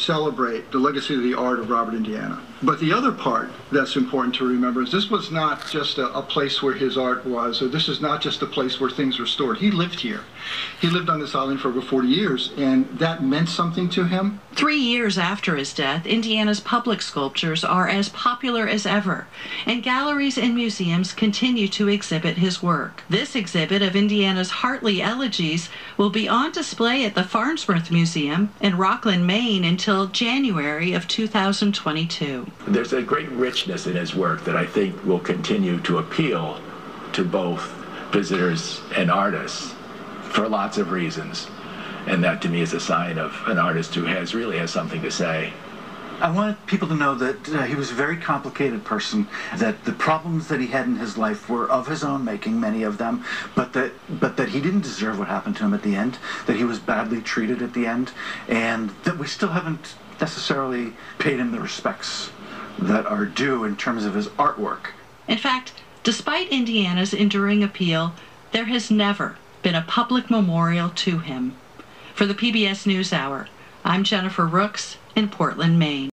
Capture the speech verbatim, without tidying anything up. celebrate the legacy of the art of Robert Indiana. But the other part that's important to remember is this was not just a, a place where his art was, or this is not just a place where things were stored. He lived here. He lived on this island for over forty years, and that meant something to him. Three years after his death, Indiana's public sculptures are as popular as ever, and galleries and museums continue to exhibit his work. This exhibit of Indiana's Hartley elegies will be on display at the Farnsworth Museum in Rockland, Maine, in until January of two thousand twenty-two. There's a great richness in his work that I think will continue to appeal to both visitors and artists for lots of reasons. And that to me is a sign of an artist who has really has something to say. I wanted people to know that uh, he was a very complicated person, that the problems that he had in his life were of his own making, many of them, but that but that he didn't deserve what happened to him at the end, that he was badly treated at the end, and that we still haven't necessarily paid him the respects that are due in terms of his artwork. In fact, despite Indiana's enduring appeal, there has never been a public memorial to him. For the P B S NewsHour, I'm Jennifer Rooks in Portland, Maine.